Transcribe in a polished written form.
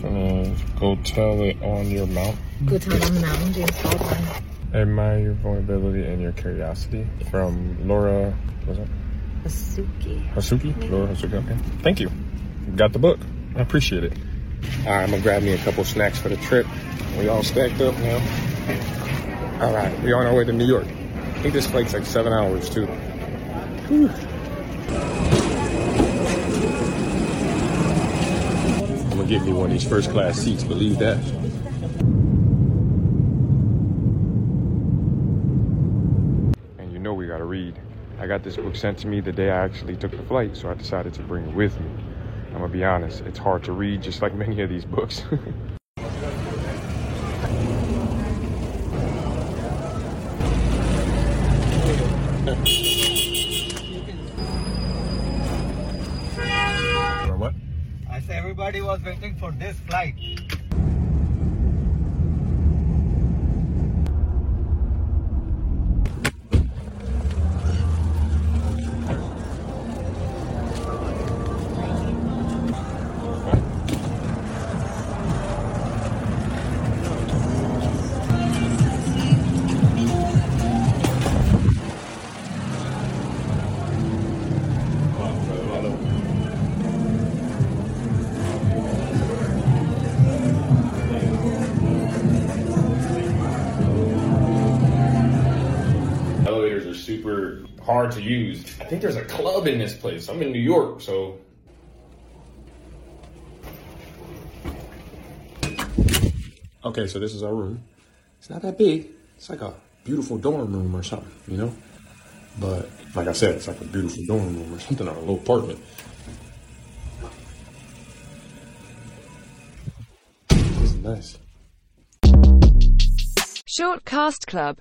just want to go tell it on your mountain. Go tell it on the mountain, James Baldwin. Admire your vulnerability and your curiosity from Laura, what was it? Hazuki. Hazuki? Yeah. Laura Hazuki, okay. Thank you. Got the book. I appreciate it. All right, I'm going to grab me a couple snacks for the trip. We all stacked up now. All right, we're on our way to New York. I think this flight's like 7 hours, too. Whew. I'm going to get me one of these first-class seats, believe that. And you know we got to read. I got this book sent to me the day I actually took the flight, so I decided to bring it with me. I'm going to be honest, it's hard to read, just like many of these books. What? I say everybody was waiting for this flight. Super hard to use. I think there's a club in this place. I'm in New York, so. Okay, so this is our room. It's not that big. It's like a beautiful dorm room or something, you know? But like I said, it's like a beautiful dorm room or something, or a little apartment. This is nice. Short Cast Club.